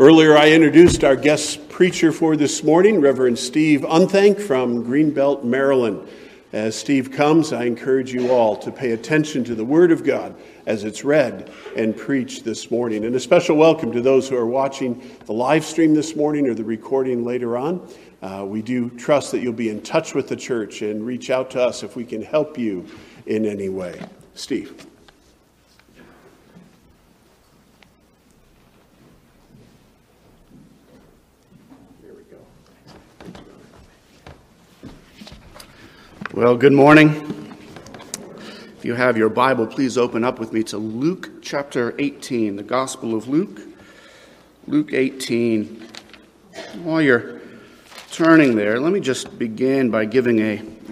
Earlier, I introduced our guest preacher for this morning, Reverend Steve Unthank from Greenbelt, Maryland. As Steve comes, I encourage you all to pay attention to the Word of God as it's read and preached this morning. And a special welcome to those who are watching the live stream this morning or the recording later on. We do trust that you'll be in touch with the church and reach out to us if we can help you in any way. Steve. Here we go. Well, good morning. If you have your Bible, please open up with me to Luke chapter 18, the Gospel of Luke. Luke 18. While you're turning there, let me just begin by giving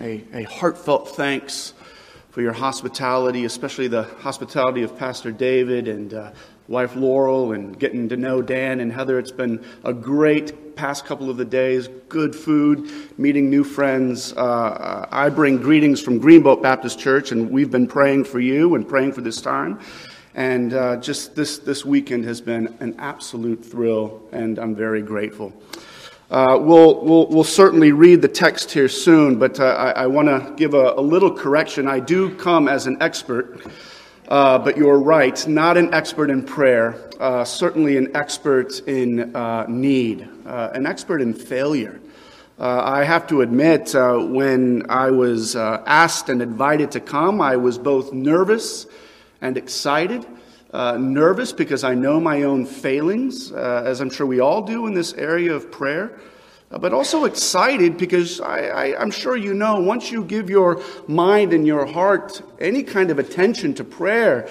a heartfelt thanks for your hospitality, especially the hospitality of Pastor David and wife Laurel, and getting to know Dan and Heather. It's been a great past couple of the days, good food, meeting new friends. I bring greetings from Greenbelt Baptist Church, and we've been praying for you and praying for this time. And just this weekend has been an absolute thrill, and I'm very grateful. We'll certainly read the text here soon, but I want to give a little correction. I do come as an expert, but you're right, not an expert in prayer, certainly an expert in need, an expert in failure. I have to admit, when I was asked and invited to come, I was both nervous and excited. Nervous because I know my own failings, as I'm sure we all do in this area of prayer, but also excited because I'm sure you know, once you give your mind and your heart any kind of attention to prayer,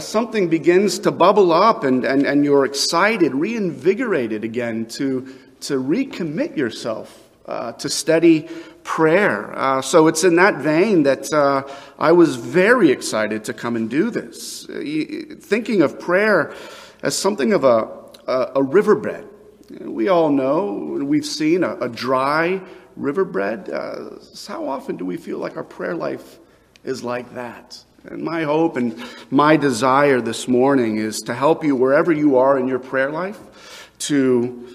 something begins to bubble up and you're excited, reinvigorated again to recommit yourself to steady prayer. So it's in that vein that I was very excited to come and do this. Thinking of prayer as something of a riverbed. We all know, we've seen a dry riverbed. How often do we feel like our prayer life is like that? And my hope and my desire this morning is to help you wherever you are in your prayer life to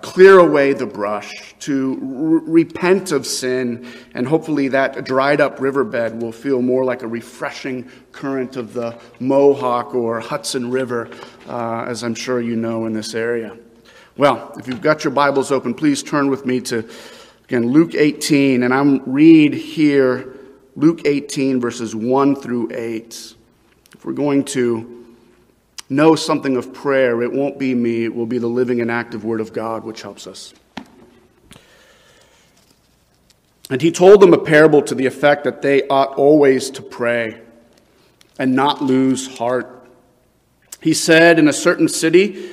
clear away the brush, to repent of sin, and hopefully that dried up riverbed will feel more like a refreshing current of the Mohawk or Hudson River, as I'm sure you know in this area. Well, if you've got your Bibles open, please turn with me to, again, Luke 18, and I'm read here Luke 18 verses 1 through 8. If we're going to know something of prayer, it won't be me, it will be the living and active Word of God which helps us. And he told them a parable to the effect that they ought always to pray and not lose heart. He said, in a certain city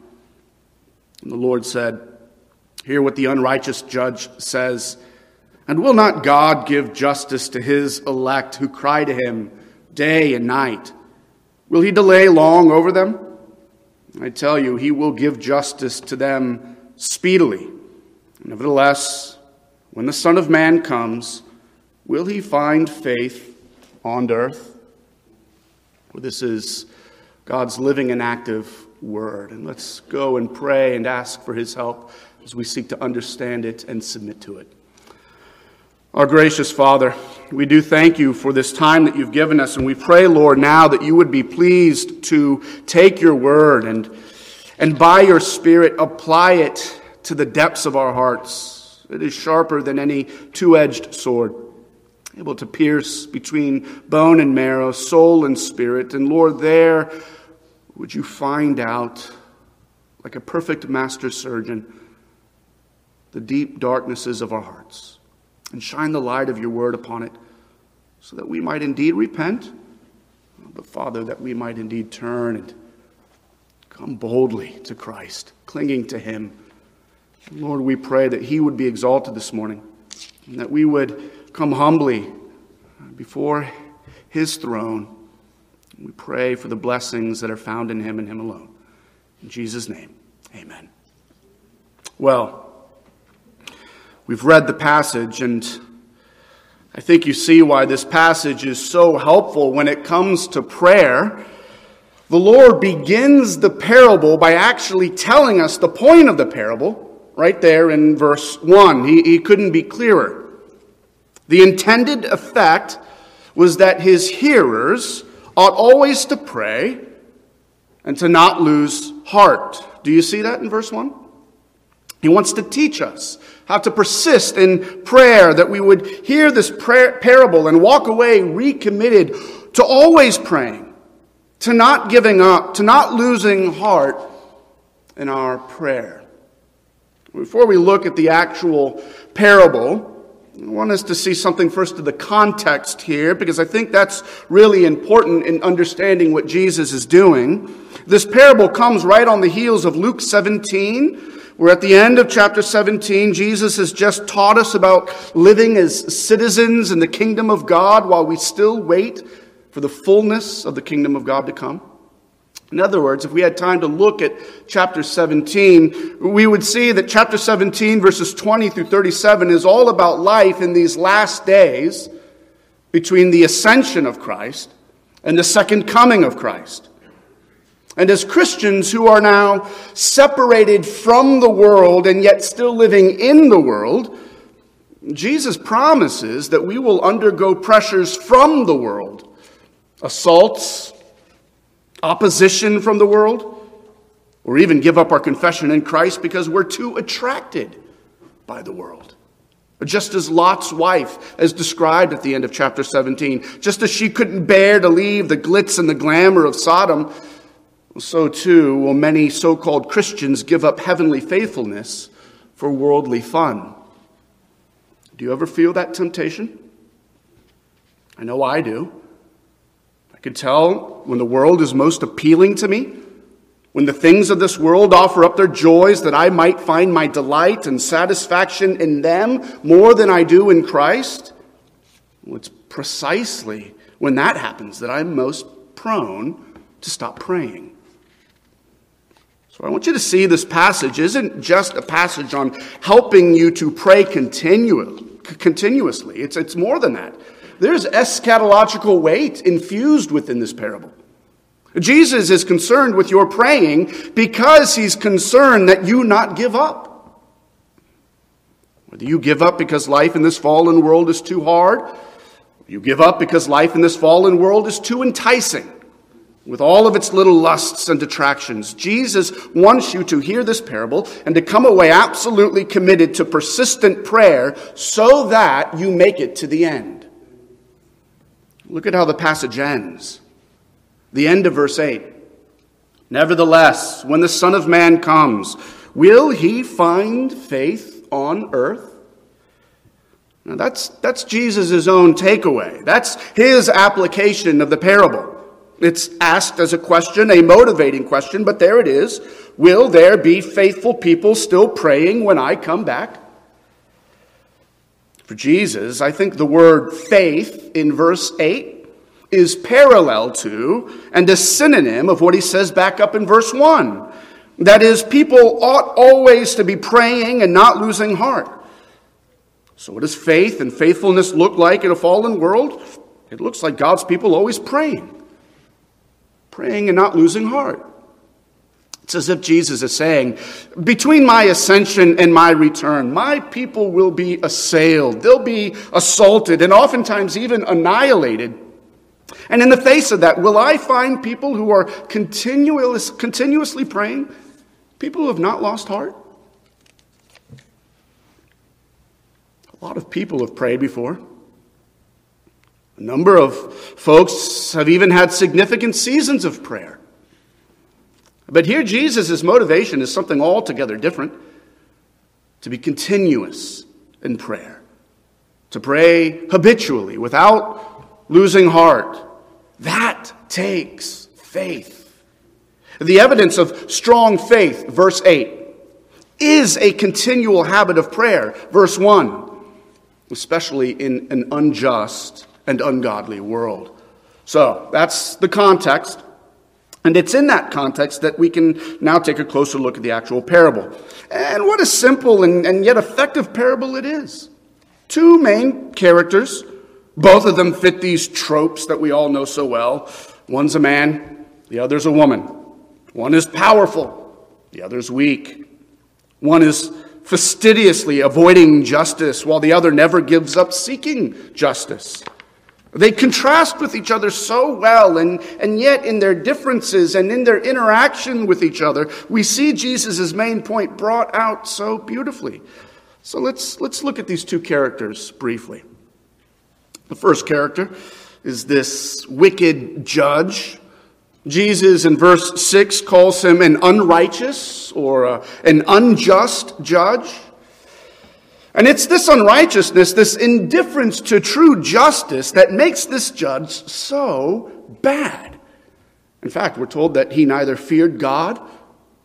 And the Lord said, "Hear what the unrighteous judge says. And will not God give justice to his elect who cry to him day and night? Will he delay long over them? I tell you, he will give justice to them speedily. Nevertheless, when the Son of Man comes, will he find faith on earth?" Well, this is God's living and active Word. And let's go and pray and ask for his help as we seek to understand it and submit to it. Our gracious Father, we do thank you for this time that you've given us, and we pray, Lord, now that you would be pleased to take your word and by your Spirit apply it to the depths of our hearts. It is sharper than any two-edged sword, able to pierce between bone and marrow, soul and spirit. And Lord, there would you find out, like a perfect master surgeon, the deep darknesses of our hearts, and shine the light of your word upon it so that we might indeed repent, but, Father, that we might indeed turn and come boldly to Christ, clinging to him Lord, we pray that he would be exalted this morning, and that we would come humbly before his throne. We pray for the blessings that are found in him and him alone. In Jesus' name, amen. Well, we've read the passage, and I think you see why this passage is so helpful when it comes to prayer. The Lord begins the parable by actually telling us the point of the parable right there in verse 1. He couldn't be clearer. The intended effect was that his hearers ought always to pray and to not lose heart. Do you see that in verse 1? He wants to teach us how to persist in prayer, that we would hear this parable and walk away recommitted to always praying, to not giving up, to not losing heart in our prayer. Before we look at the actual parable, I want us to see something first of the context here, because I think that's really important in understanding what Jesus is doing. This parable comes right on the heels of Luke 17. We're at the end of chapter 17. Jesus has just taught us about living as citizens in the kingdom of God while we still wait for the fullness of the kingdom of God to come. In other words, if we had time to look at chapter 17, we would see that chapter 17, verses 20 through 37, is all about life in these last days between the ascension of Christ and the second coming of Christ. And as Christians who are now separated from the world and yet still living in the world, Jesus promises that we will undergo pressures from the world, assaults, opposition from the world, or even give up our confession in Christ because we're too attracted by the world. Just as Lot's wife, as described at the end of chapter 17, just as she couldn't bear to leave the glitz and the glamour of Sodom, so too will many so-called Christians give up heavenly faithfulness for worldly fun. Do you ever feel that temptation? I know I do. I can tell when the world is most appealing to me, when the things of this world offer up their joys that I might find my delight and satisfaction in them more than I do in Christ. Well, it's precisely when that happens that I'm most prone to stop praying. So I want you to see this passage isn't just a passage on helping you to pray continuously. It's more than that. There's eschatological weight infused within this parable. Jesus is concerned with your praying because he's concerned that you not give up. Whether you give up because life in this fallen world is too hard, or you give up because life in this fallen world is too enticing, with all of its little lusts and detractions, Jesus wants you to hear this parable and to come away absolutely committed to persistent prayer so that you make it to the end. Look at how the passage ends. The end of verse 8. Nevertheless, when the Son of Man comes, will he find faith on earth? Now that's Jesus' own takeaway. That's his application of the parable. It's asked as a question, a motivating question, but there it is. Will there be faithful people still praying when I come back? For Jesus, I think the word faith in verse 8 is parallel to and a synonym of what he says back up in verse 1. That is, people ought always to be praying and not losing heart. So what does faith and faithfulness look like in a fallen world? It looks like God's people always praying. Praying and not losing heart. It's as if Jesus is saying, between my ascension and my return, my people will be assailed. They'll be assaulted and oftentimes even annihilated. And in the face of that, will I find people who are continuously praying? People who have not lost heart? A lot of people have prayed before. A number of folks have even had significant seasons of prayer. But here Jesus' motivation is something altogether different. To be continuous in prayer. To pray habitually without losing heart. That takes faith. The evidence of strong faith, verse 8, is a continual habit of prayer. Verse 1, especially in an unjust and ungodly world. So that's the context. And it's in that context that we can now take a closer look at the actual parable. And what a simple and yet effective parable it is. Two main characters. Both of them fit these tropes that we all know so well. One's a man, the other's a woman. One is powerful, the other's weak. One is fastidiously avoiding justice, while the other never gives up seeking justice. They contrast with each other so well, and yet in their differences and in their interaction with each other, we see Jesus' main point brought out so beautifully. So let's look at these two characters briefly. The first character is this wicked judge. Jesus, in verse 6, calls him an unrighteous or an unjust judge. And it's this unrighteousness, this indifference to true justice that makes this judge so bad. In fact, we're told that he neither feared God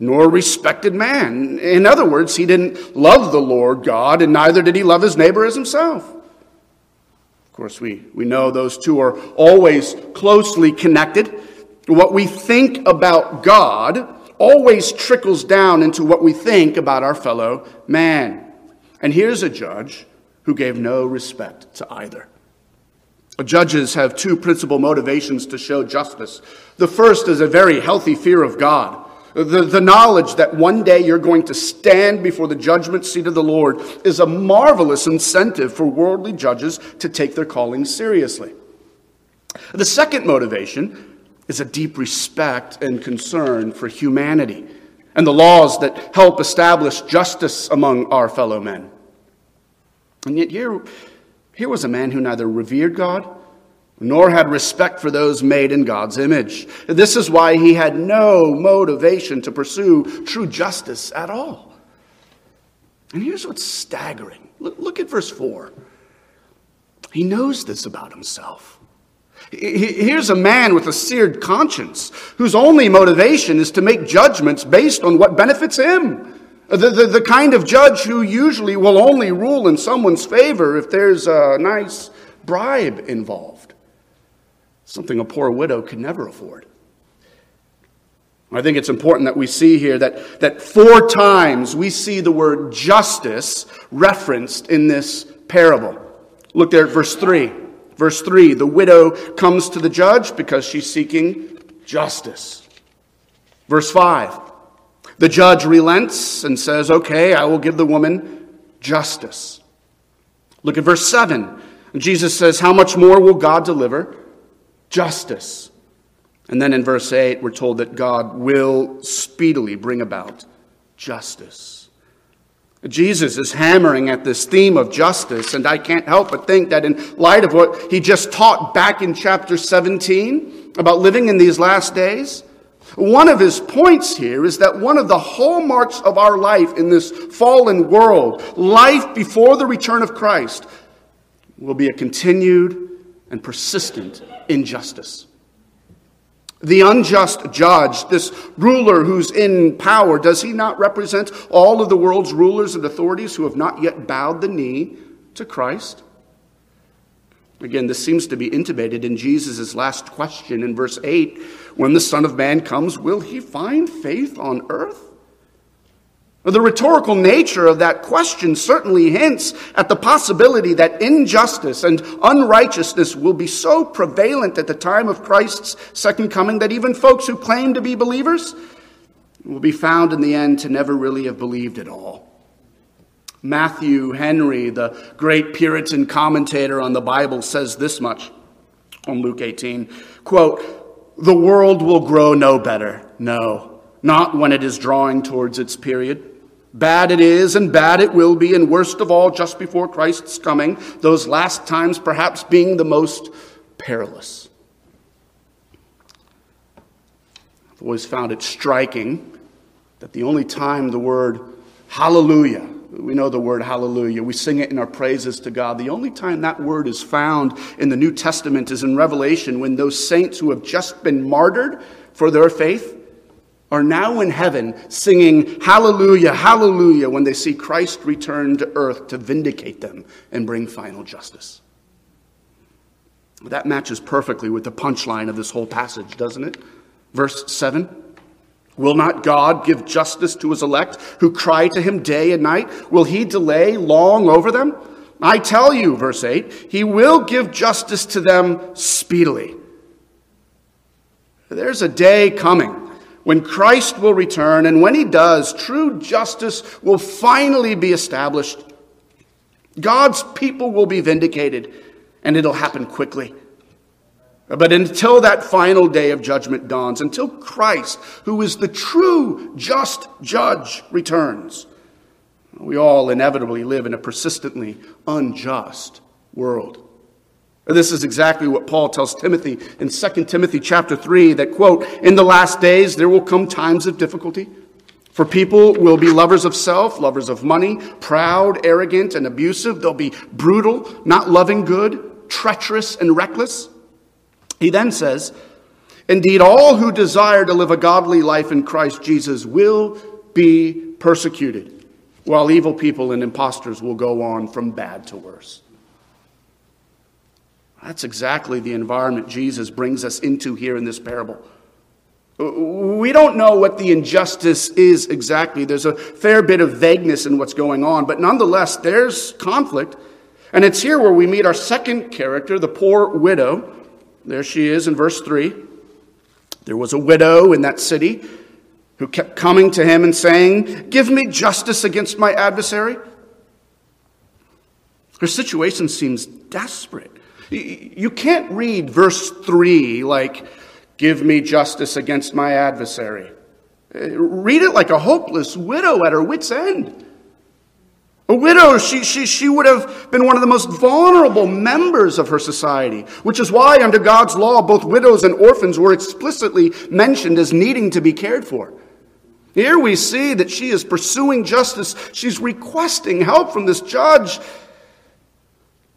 nor respected man. In other words, he didn't love the Lord God, and neither did he love his neighbor as himself. Of course, we know those two are always closely connected. What we think about God always trickles down into what we think about our fellow man. And here's a judge who gave no respect to either. Judges have two principal motivations to show justice. The first is a very healthy fear of God. The knowledge that one day you're going to stand before the judgment seat of the Lord is a marvelous incentive for worldly judges to take their calling seriously. The second motivation is a deep respect and concern for humanity and the laws that help establish justice among our fellow men. And yet here was a man who neither revered God nor had respect for those made in God's image. This is why he had no motivation to pursue true justice at all. And here's what's staggering. Look at verse 4. He knows this about himself. Here's a man with a seared conscience whose only motivation is to make judgments based on what benefits him. The kind of judge who usually will only rule in someone's favor if there's a nice bribe involved. Something a poor widow could never afford. I think it's important that we see here that four times we see the word justice referenced in this parable. Look there at verse 3. Verse 3, the widow comes to the judge because she's seeking justice. Verse 5, the judge relents and says, okay, I will give the woman justice. Look at verse 7. Jesus says, how much more will God deliver? Justice. And then in verse 8, we're told that God will speedily bring about justice. Jesus is hammering at this theme of justice, and I can't help but think that in light of what he just taught back in chapter 17 about living in these last days, one of his points here is that one of the hallmarks of our life in this fallen world, life before the return of Christ, will be a continued and persistent injustice. The unjust judge, this ruler who's in power, does he not represent all of the world's rulers and authorities who have not yet bowed the knee to Christ? Again, this seems to be intimated in Jesus' last question in verse 8. When the Son of Man comes, will he find faith on earth? The rhetorical nature of that question certainly hints at the possibility that injustice and unrighteousness will be so prevalent at the time of Christ's second coming that even folks who claim to be believers will be found in the end to never really have believed at all. Matthew Henry, the great Puritan commentator on the Bible, says this much on Luke 18, quote, "The world will grow no better, no, not when it is drawing towards its period. Bad it is, and bad it will be, and worst of all, just before Christ's coming, those last times perhaps being the most perilous." I've always found it striking that the only time the word hallelujah, we know the word hallelujah, we sing it in our praises to God, the only time that word is found in the New Testament is in Revelation, when those saints who have just been martyred for their faith are now in heaven singing hallelujah, hallelujah when they see Christ return to earth to vindicate them and bring final justice. That matches perfectly with the punchline of this whole passage, doesn't it? Verse 7. Will not God give justice to his elect who cry to him day and night? Will he delay long over them? I tell you, verse 8, he will give justice to them speedily. There's a day coming when Christ will return, and when he does, true justice will finally be established. God's people will be vindicated, and it'll happen quickly. But until that final day of judgment dawns, until Christ, who is the true just judge, returns, we all inevitably live in a persistently unjust world. This is exactly what Paul tells Timothy in 2 Timothy chapter 3, that, quote, in the last days there will come times of difficulty. For people will be lovers of self, lovers of money, proud, arrogant, and abusive. They'll be brutal, not loving good, treacherous, and reckless. He then says, indeed, all who desire to live a godly life in Christ Jesus will be persecuted, while evil people and impostors will go on from bad to worse. That's exactly the environment Jesus brings us into here in this parable. We don't know what the injustice is exactly. There's a fair bit of vagueness in what's going on, but nonetheless, there's conflict. And it's here where we meet our second character, the poor widow. There she is in verse 3. There was a widow in that city who kept coming to him and saying, give me justice against my adversary. Her situation seems desperate. You can't read verse 3 like, give me justice against my adversary. Read it like a hopeless widow at her wit's end. A widow, she would have been one of the most vulnerable members of her society, which is why under God's law, both widows and orphans were explicitly mentioned as needing to be cared for. Here we see that she is pursuing justice. She's requesting help from this judge.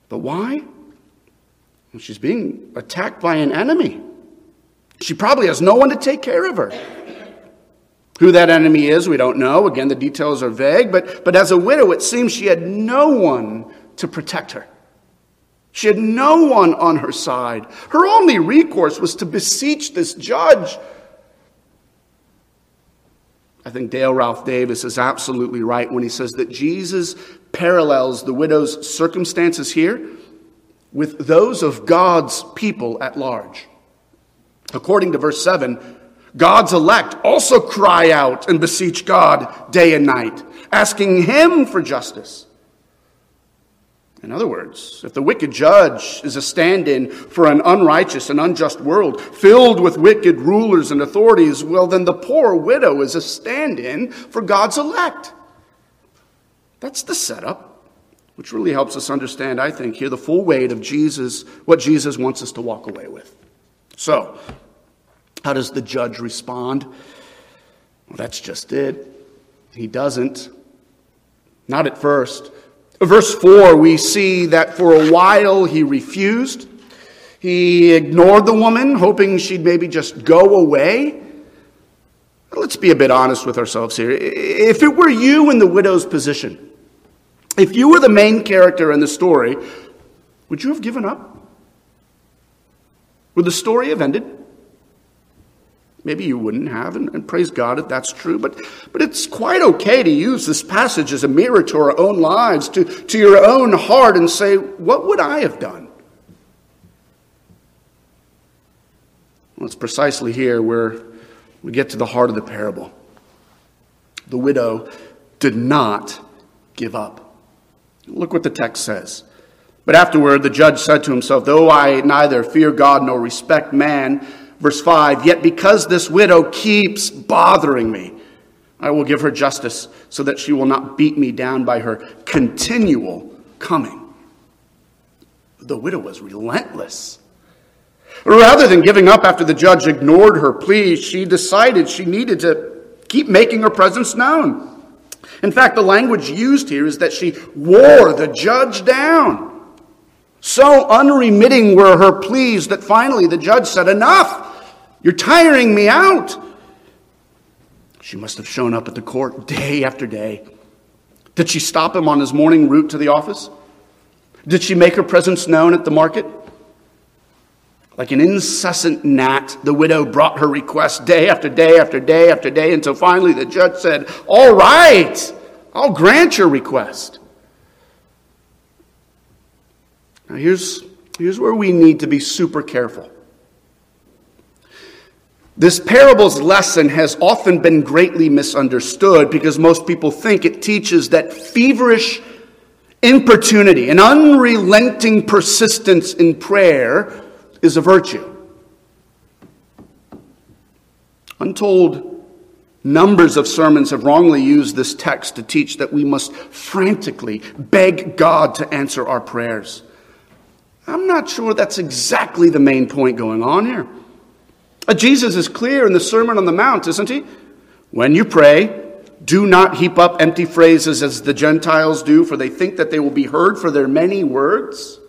But why? Well, she's being attacked by an enemy. She probably has no one to take care of her. Who that enemy is, we don't know. Again, the details are vague, but as a widow, it seems she had no one to protect her. She had no one on her side. Her only recourse was to beseech this judge. I think Dale Ralph Davis is absolutely right when he says that Jesus parallels the widow's circumstances here with those of God's people at large. According to verse 7, God's elect also cry out and beseech God day and night, asking him for justice. In other words, if the wicked judge is a stand-in for an unrighteous and unjust world filled with wicked rulers and authorities, well, then the poor widow is a stand-in for God's elect. That's the setup, which really helps us understand, I think, here the full weight of Jesus, what Jesus wants us to walk away with. So, how does the judge respond? Well, that's just it. He doesn't. Not at first. Verse 4, we see that for a while he refused. He ignored the woman, hoping she'd maybe just go away. Let's be a bit honest with ourselves here. If it were you in the widow's position, if you were the main character in the story, would you have given up? Would the story have ended? Maybe you wouldn't have, and praise God if that's true. But it's quite okay to use this passage as a mirror to our own lives, to your own heart, and say, what would I have done? Well, it's precisely here where we get to the heart of the parable. The widow did not give up. Look what the text says. But afterward, the judge said to himself, though I neither fear God nor respect man, Verse 5, yet because this widow keeps bothering me, I will give her justice so that she will not beat me down by her continual coming. The widow was relentless. Rather than giving up after the judge ignored her plea, she decided she needed to keep making her presence known. In fact, the language used here is that she wore the judge down. So unremitting were her pleas that finally the judge said, enough! You're tiring me out! She must have shown up at the court day after day. Did she stop him on his morning route to the office? Did she make her presence known at the market? Like an incessant gnat, the widow brought her request day after day after day after day until finally the judge said, "All right, I'll grant your request." Now here's where we need to be super careful. This parable's lesson has often been greatly misunderstood because most people think it teaches that feverish importunity and unrelenting persistence in prayer is a virtue. Untold numbers of sermons have wrongly used this text to teach that we must frantically beg God to answer our prayers. I'm not sure that's exactly the main point going on here. Jesus is clear in the Sermon on the Mount, isn't he? When you pray, do not heap up empty phrases as the Gentiles do, for they think that they will be heard for their many words.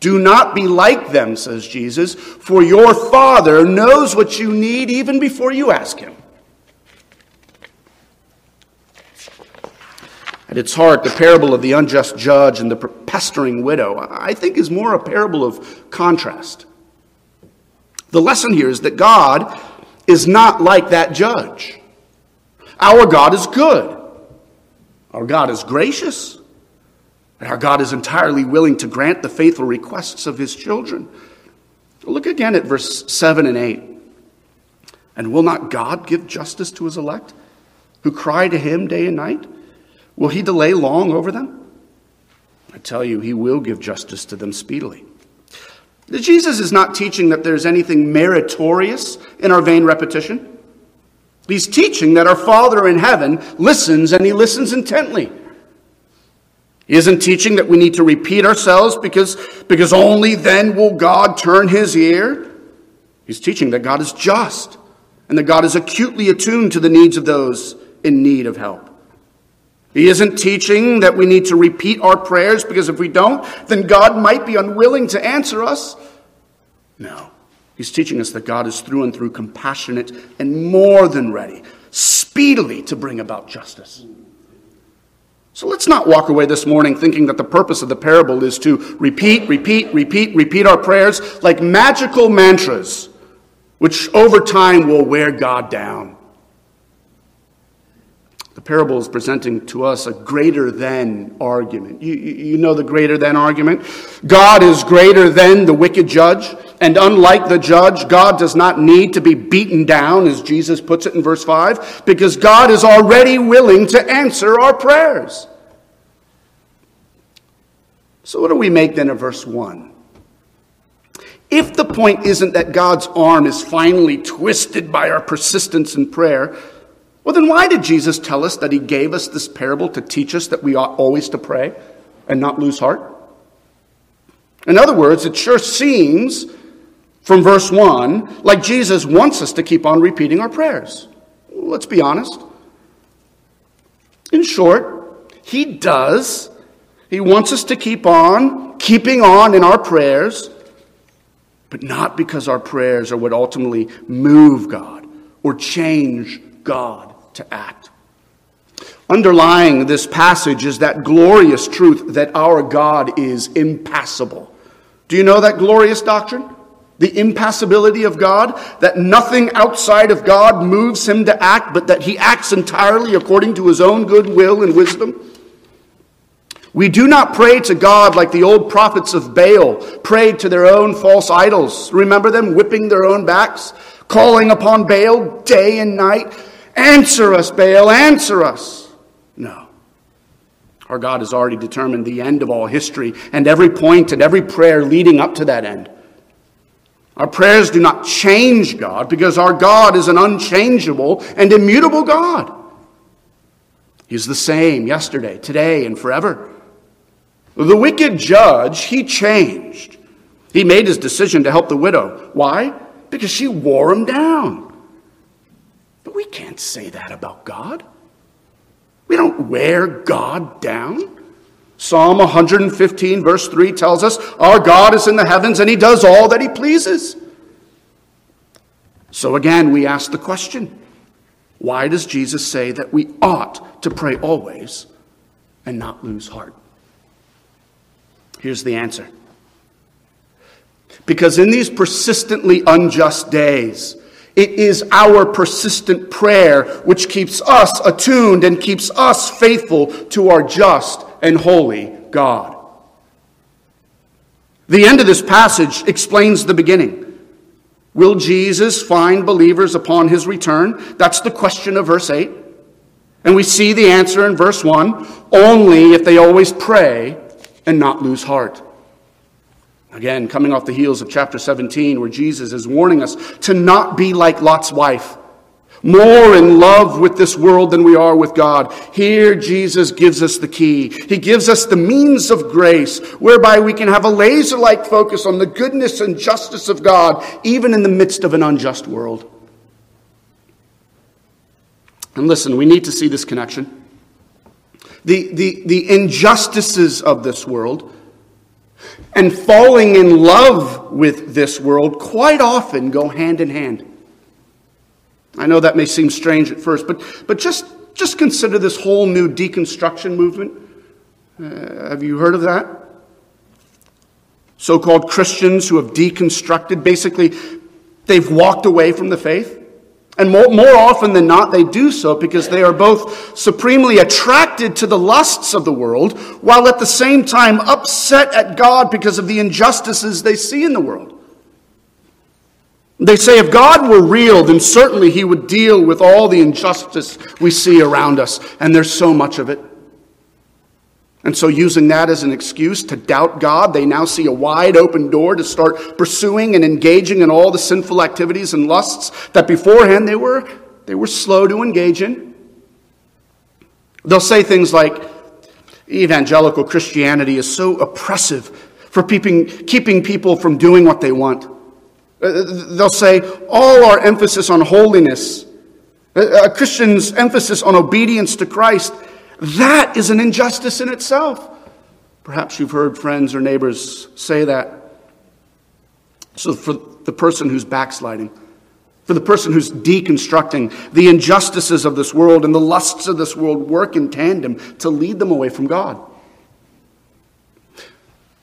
Do not be like them, says Jesus, for your Father knows what you need even before you ask him. At its heart, the parable of the unjust judge and the pestering widow, I think, is more a parable of contrast. The lesson here is that God is not like that judge. Our God is good. Our God is gracious. And our God is entirely willing to grant the faithful requests of his children. Look again at verse 7 and 8. And will not God give justice to his elect, who cry to him day and night? Will he delay long over them? I tell you, he will give justice to them speedily. Jesus is not teaching that there's anything meritorious in our vain repetition. He's teaching that our Father in heaven listens, and he listens intently. He isn't teaching that we need to repeat ourselves because only then will God turn his ear. He's teaching that God is just and that God is acutely attuned to the needs of those in need of help. He isn't teaching that we need to repeat our prayers because if we don't, then God might be unwilling to answer us. No. He's teaching us that God is through and through compassionate and more than ready, speedily to bring about justice. So let's not walk away this morning thinking that the purpose of the parable is to repeat our prayers like magical mantras, which over time will wear God down. The parable is presenting to us a greater than argument. You know the greater than argument? God is greater than the wicked judge, and unlike the judge, God does not need to be beaten down, as Jesus puts it in verse 5, because God is already willing to answer our prayers. So what do we make then of verse 1? If the point isn't that God's arm is finally twisted by our persistence in prayer, well, then why did Jesus tell us that he gave us this parable to teach us that we ought always to pray and not lose heart? In other words, it sure seems from verse 1 like Jesus wants us to keep on repeating our prayers. Let's be honest. In short, he does. He wants us to keep on, keeping on in our prayers, but not because our prayers are what ultimately move God or change God to act. Underlying this passage is that glorious truth that our God is impassible. Do you know that glorious doctrine? The impassibility of God, that nothing outside of God moves him to act, but that he acts entirely according to his own good will and wisdom. We do not pray to God like the old prophets of Baal prayed to their own false idols. Remember them whipping their own backs, calling upon Baal day and night. Answer us, Baal, answer us. No. Our God has already determined the end of all history and every point and every prayer leading up to that end. Our prayers do not change God because our God is an unchangeable and immutable God. He's the same yesterday, today, and forever. The wicked judge, he changed. He made his decision to help the widow. Why? Because she wore him down. But we can't say that about God. We don't wear God down. Psalm 115 verse 3 tells us, our God is in the heavens and he does all that he pleases. So again, we ask the question, Why does Jesus say that we ought to pray always and not lose heart? Here's the answer. Because in these persistently unjust days, it is our persistent prayer which keeps us attuned and keeps us faithful to our just and holy God. The end of this passage explains the beginning. Will Jesus find believers upon his return? That's the question of verse 8. And we see the answer in verse 1, only if they always pray and not lose heart. Again, coming off the heels of chapter 17, where Jesus is warning us to not be like Lot's wife, more in love with this world than we are with God. Here, Jesus gives us the key. He gives us the means of grace, whereby we can have a laser-like focus on the goodness and justice of God, even in the midst of an unjust world. And listen, we need to see this connection. The injustices of this world and falling in love with this world quite often go hand in hand. I know that may seem strange at first, but just consider this whole new deconstruction movement. Have you heard of that? So-called Christians who have deconstructed, basically, they've walked away from the faith. And more often than not, they do so because they are both supremely attracted to the lusts of the world, while at the same time upset at God because of the injustices they see in the world. They say if God were real, then certainly he would deal with all the injustice we see around us, and there's so much of it. And so using that as an excuse to doubt God, they now see a wide open door to start pursuing and engaging in all the sinful activities and lusts that beforehand they were slow to engage in. They'll say things like, evangelical Christianity is so oppressive for keeping people from doing what they want. They'll say, all our emphasis on holiness, a Christian's emphasis on obedience to Christ, that is an injustice in itself. Perhaps you've heard friends or neighbors say that. So for the person who's backsliding, for the person who's deconstructing, the injustices of this world and the lusts of this world work in tandem to lead them away from God.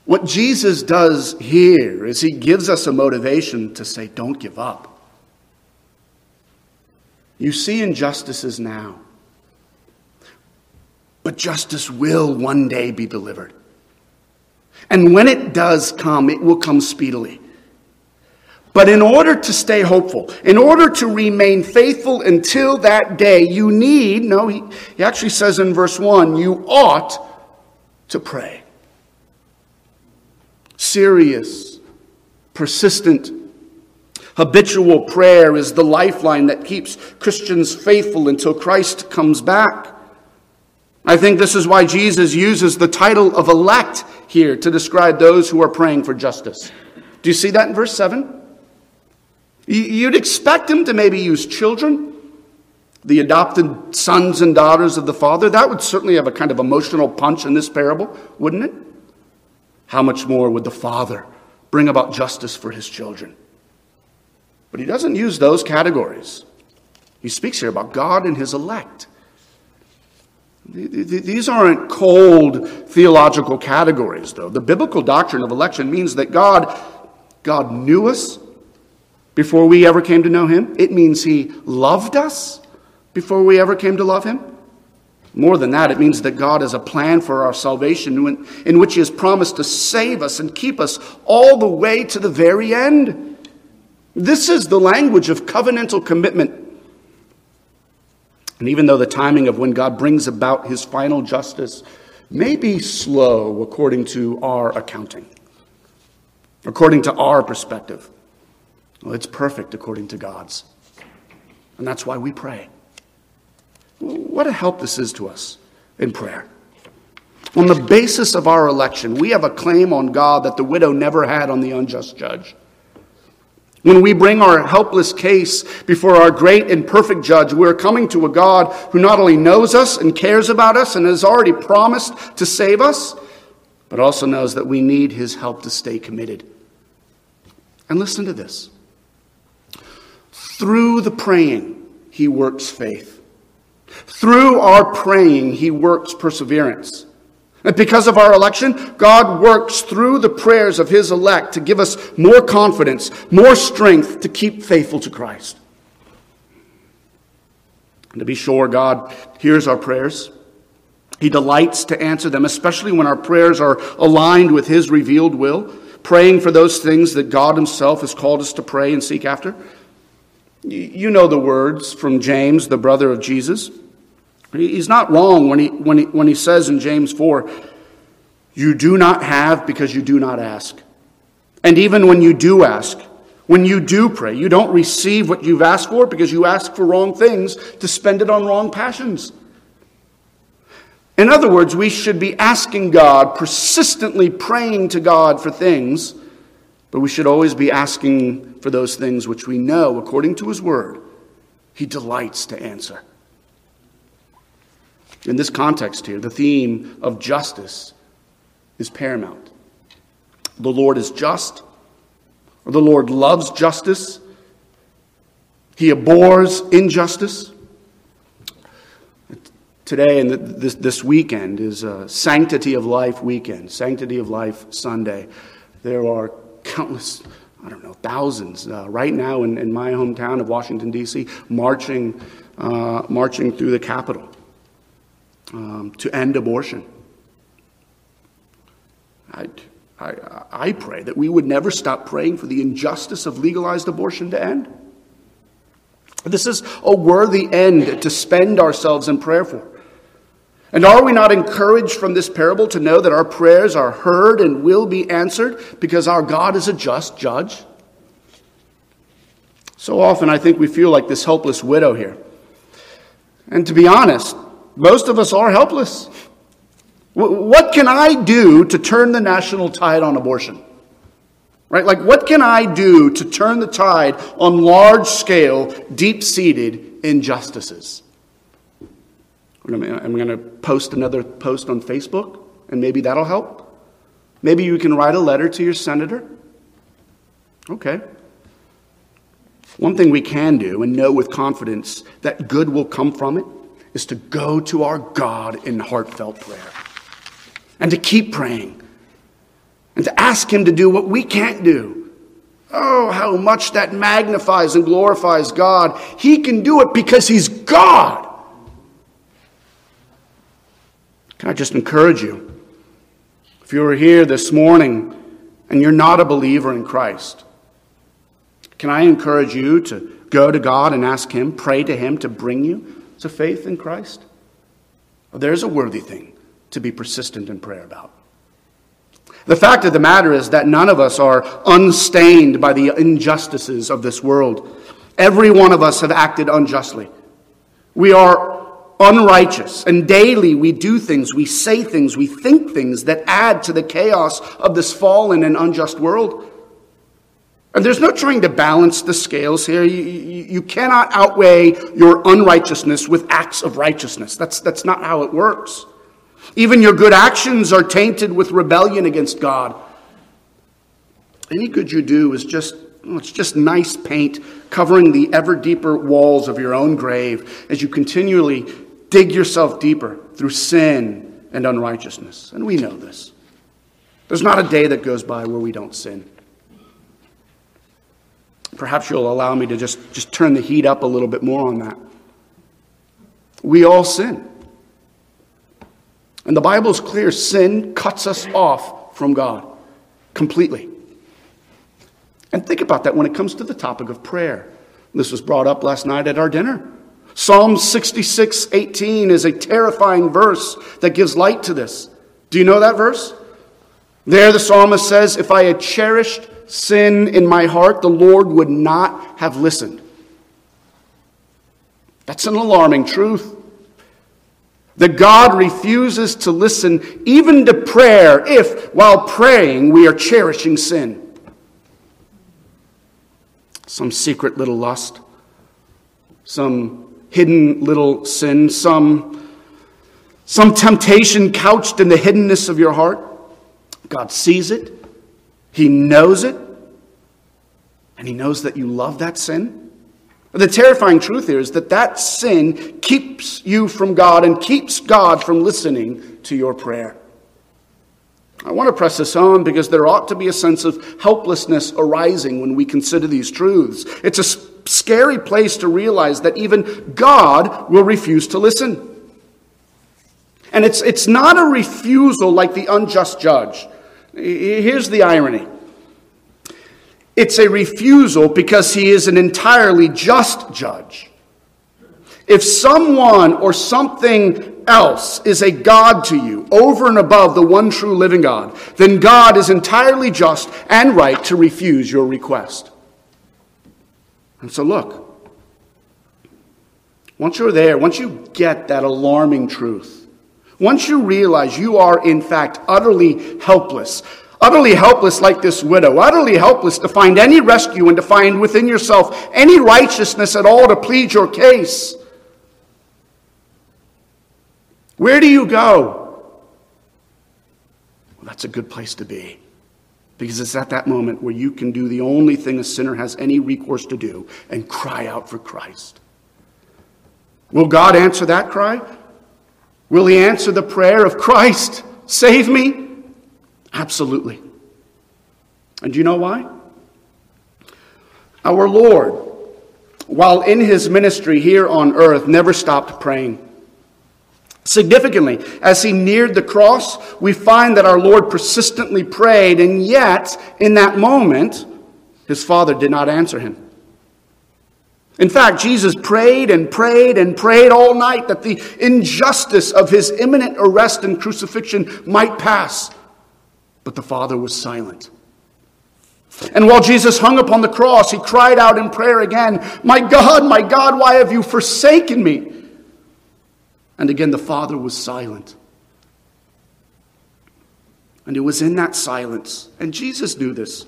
What Jesus does here is he gives us a motivation to say, don't give up. You see injustices now, but justice will one day be delivered. And when it does come, it will come speedily. But in order to stay hopeful, in order to remain faithful until that day, you need, he actually says in verse 1, you ought to pray. Serious, persistent, habitual prayer is the lifeline that keeps Christians faithful until Christ comes back. I think this is why Jesus uses the title of elect here to describe those who are praying for justice. Do you see that in verse 7? You'd expect him to maybe use children, the adopted sons and daughters of the Father. That would certainly have a kind of emotional punch in this parable, wouldn't it? How much more would the Father bring about justice for his children? But he doesn't use those categories. He speaks here about God and his elect. These aren't cold theological categories, though. The biblical doctrine of election means that God knew us before we ever came to know him. It means he loved us before we ever came to love him. More than that, it means that God has a plan for our salvation in which he has promised to save us and keep us all the way to the very end. This is the language of covenantal commitment. And even though the timing of when God brings about his final justice may be slow according to our accounting, according to our perspective, well, it's perfect according to God's. And that's why we pray. What a help this is to us in prayer. On the basis of our election, we have a claim on God that the widow never had on the unjust judge. When we bring our helpless case before our great and perfect judge, we're coming to a God who not only knows us and cares about us and has already promised to save us, but also knows that we need his help to stay committed. And listen to this. Through the praying, he works faith. Through our praying, he works perseverance. And because of our election, God works through the prayers of his elect to give us more confidence, more strength to keep faithful to Christ. And to be sure, God hears our prayers. He delights to answer them, especially when our prayers are aligned with his revealed will, praying for those things that God himself has called us to pray and seek after. You know the words from James, the brother of Jesus. He's not wrong when he says in James 4, "You do not have because you do not ask. And even when you do ask, when you do pray, you don't receive what you've asked for because you ask for wrong things to spend it on wrong passions." In other words, we should be asking God, persistently praying to God for things, but we should always be asking for those things which we know, according to his word, he delights to answer. In this context here, the theme of justice is paramount. The Lord is just. The Lord loves justice. He abhors injustice. Today and this weekend is a Sanctity of Life weekend, Sanctity of Life Sunday. There are countless, thousands right now in my hometown of Washington, D.C., marching through the Capitol to end abortion. I pray that we would never stop praying for the injustice of legalized abortion to end. This is a worthy end to spend ourselves in prayer for. And are we not encouraged from this parable to know that our prayers are heard and will be answered because our God is a just judge? So often I think we feel like this helpless widow here. And to be honest, most of us are helpless. What can I do to turn the national tide on abortion? Right? Like, what can I do to turn the tide on large-scale, deep-seated injustices? I'm going to post another post on Facebook, and maybe that'll help. Maybe you can write a letter to your senator. Okay. One thing we can do and know with confidence that good will come from it is to go to our God in heartfelt prayer and to keep praying and to ask him to do what we can't do. Oh, how much that magnifies and glorifies God. He can do it because he's God. Can I just encourage you? If you were here this morning and you're not a believer in Christ, can I encourage you to go to God and ask him, pray to him to bring you to faith in Christ? There's a worthy thing to be persistent in prayer about. The fact of the matter is that none of us are unstained by the injustices of this world. Every one of us have acted unjustly. We are unrighteous, and daily we do things, we say things, we think things that add to the chaos of this fallen and unjust world. And there's no trying to balance the scales here. You cannot outweigh your unrighteousness with acts of righteousness. That's not how it works. Even your good actions are tainted with rebellion against God. Any good you do is it's just nice paint covering the ever deeper walls of your own grave as you continually dig yourself deeper through sin and unrighteousness. And we know this. There's not a day that goes by where we don't sin. Perhaps you'll allow me to just turn the heat up a little bit more on that. We all sin. And the Bible's clear, sin cuts us off from God completely. And think about that when it comes to the topic of prayer. This was brought up last night at our dinner. Psalm 66:18 is a terrifying verse that gives light to this. Do you know that verse? There the psalmist says, "If I had cherished sin in my heart, the Lord would not have listened." That's an alarming truth. That God refuses to listen even to prayer if, while praying, we are cherishing sin. Some secret little lust, some hidden little sin, some temptation couched in the hiddenness of your heart. God sees it. He knows it. And he knows that you love that sin. The terrifying truth here is that sin keeps you from God and keeps God from listening to your prayer. I want to press this on because there ought to be a sense of helplessness arising when we consider these truths. It's a scary place to realize that even God will refuse to listen. And it's not a refusal like the unjust judge. Here's the irony. It's a refusal because he is an entirely just judge. If someone or something else is a God to you, over and above the one true living God, then God is entirely just and right to refuse your request. And so look, once you're there, once you get that alarming truth, once you realize you are in fact utterly helpless like this widow, utterly helpless to find any rescue and to find within yourself any righteousness at all to plead your case, where do you go? Well, that's a good place to be, because it's at that moment where you can do the only thing a sinner has any recourse to do and cry out for Christ. Will God answer that cry? Will he answer the prayer of Christ, save me? Absolutely. And do you know why? Our Lord, while in his ministry here on earth, never stopped praying. Significantly, as he neared the cross, we find that our Lord persistently prayed, and yet, in that moment, his Father did not answer him. In fact, Jesus prayed and prayed and prayed all night that the injustice of his imminent arrest and crucifixion might pass. But the Father was silent. And while Jesus hung upon the cross, he cried out in prayer again, my God, why have you forsaken me?" And again, the Father was silent. And it was in that silence, and Jesus knew this,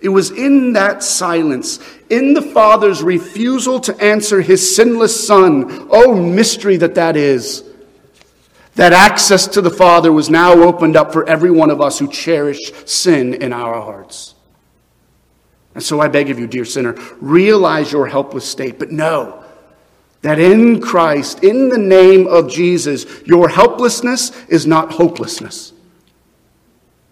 it was in that silence, in the Father's refusal to answer his sinless Son, oh mystery that is, that access to the Father was now opened up for every one of us who cherish sin in our hearts. And so I beg of you, dear sinner, realize your helpless state, but know that in Christ, in the name of Jesus, your helplessness is not hopelessness.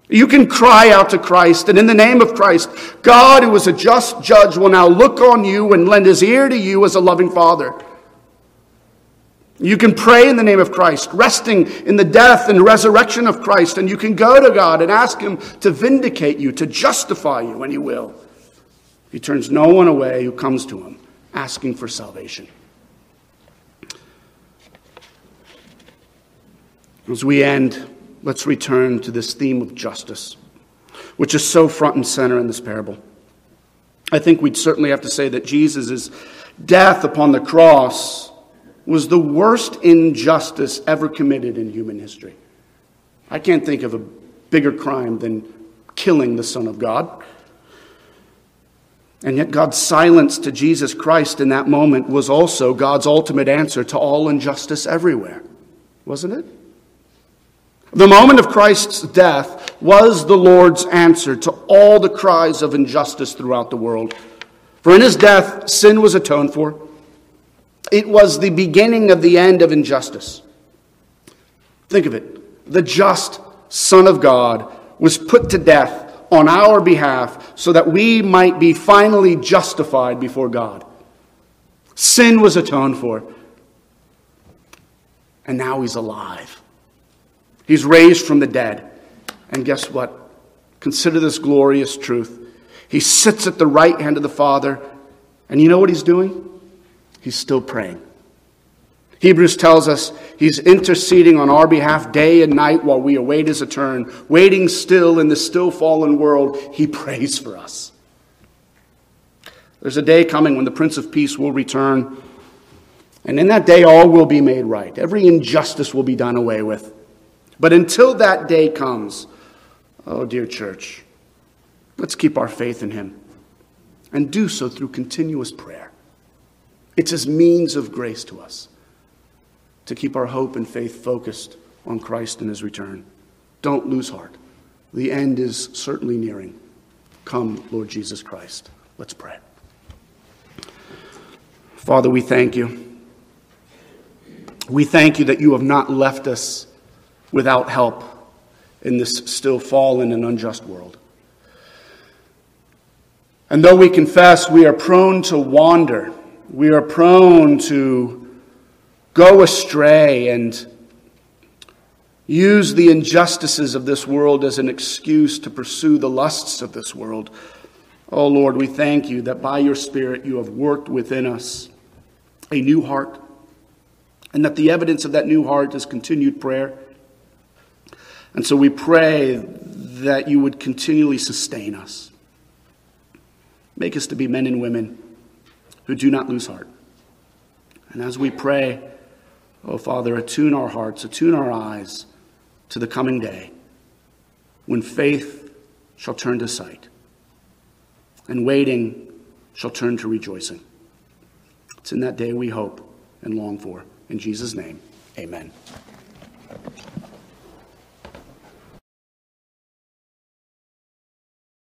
You can cry out to Christ, and in the name of Christ, God, who is a just judge, will now look on you and lend his ear to you as a loving Father. You can pray in the name of Christ, resting in the death and resurrection of Christ, and you can go to God and ask him to vindicate you, to justify you, and he will. He turns no one away who comes to him asking for salvation. As we end, let's return to this theme of justice, which is so front and center in this parable. I think we'd certainly have to say that Jesus' death upon the cross was the worst injustice ever committed in human history. I can't think of a bigger crime than killing the Son of God. And yet God's silence to Jesus Christ in that moment was also God's ultimate answer to all injustice everywhere, wasn't it? The moment of Christ's death was the Lord's answer to all the cries of injustice throughout the world. For in his death, sin was atoned for. It was the beginning of the end of injustice. Think of it. The just Son of God was put to death on our behalf so that we might be finally justified before God. Sin was atoned for. And now he's alive. He's raised from the dead. And guess what? Consider this glorious truth. He sits at the right hand of the Father. And you know what he's doing? He's still praying. Hebrews tells us he's interceding on our behalf day and night while we await his return. Waiting still in the still fallen world, he prays for us. There's a day coming when the Prince of Peace will return. And in that day, all will be made right. Every injustice will be done away with. But until that day comes, oh dear church, let's keep our faith in him and do so through continuous prayer. It's his means of grace to us to keep our hope and faith focused on Christ and his return. Don't lose heart. The end is certainly nearing. Come, Lord Jesus Christ. Let's pray. Father, we thank you. We thank you that you have not left us without help in this still fallen and unjust world. And though we confess we are prone to wander, we are prone to go astray and use the injustices of this world as an excuse to pursue the lusts of this world. Oh Lord, we thank you that by your Spirit you have worked within us a new heart, and that the evidence of that new heart is continued prayer. And so we pray that you would continually sustain us. Make us to be men and women who do not lose heart. And as we pray, oh Father, attune our hearts, attune our eyes to the coming day when faith shall turn to sight and waiting shall turn to rejoicing. It's in that day we hope and long for. In Jesus' name, amen.